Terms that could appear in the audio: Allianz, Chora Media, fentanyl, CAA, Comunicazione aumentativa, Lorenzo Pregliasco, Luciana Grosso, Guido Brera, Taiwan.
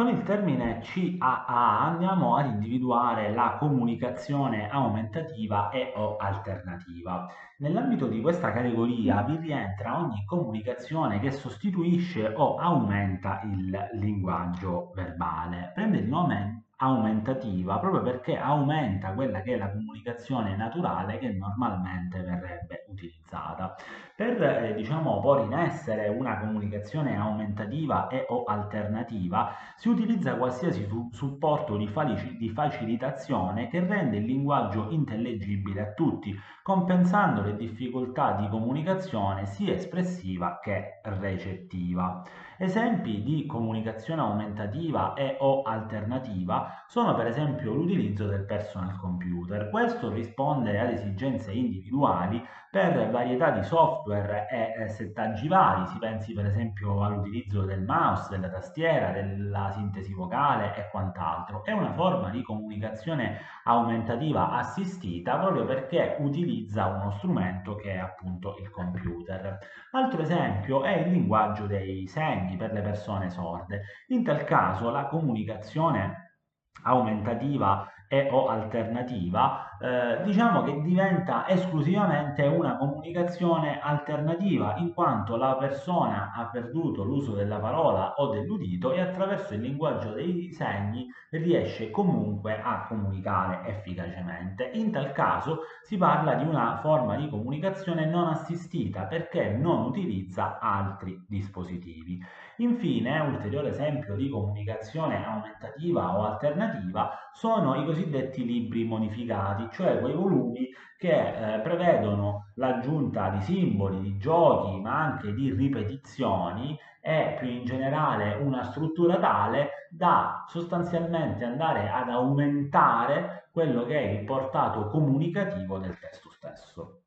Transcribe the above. Con il termine CAA andiamo ad individuare la comunicazione aumentativa e o alternativa. Nell'ambito di questa categoria vi rientra ogni comunicazione che sostituisce o aumenta il linguaggio verbale. Prende il nome aumentativa proprio perché aumenta quella che è la comunicazione naturale che normalmente verrebbe utilizzata. Per porre in essere una comunicazione aumentativa e o alternativa si utilizza qualsiasi supporto di facilitazione che rende il linguaggio intellegibile a tutti, compensando le difficoltà di comunicazione sia espressiva che recettiva. Esempi di comunicazione aumentativa e o alternativa sono per esempio l'utilizzo del personal computer. Questo risponde ad esigenze individuali per varietà di software e settaggi vari, si pensi per esempio all'utilizzo del mouse, della tastiera, della sintesi vocale e quant'altro. È una forma di comunicazione aumentativa assistita proprio perché utilizza uno strumento che è appunto il computer. Altro esempio è il linguaggio dei segni per le persone sorde. In tal caso la comunicazione aumentativa e o alternativa che diventa esclusivamente una comunicazione alternativa, in quanto la persona ha perduto l'uso della parola o dell'udito e attraverso il linguaggio dei segni riesce comunque a comunicare efficacemente. In tal caso si parla di una forma di comunicazione non assistita perché non utilizza altri dispositivi. Infine, un ulteriore esempio di comunicazione aumentativa o alternativa sono i cosiddetti libri modificati, cioè quei volumi che prevedono l'aggiunta di simboli, di giochi, ma anche di ripetizioni e più in generale una struttura tale da sostanzialmente andare ad aumentare quello che è il portato comunicativo del testo stesso.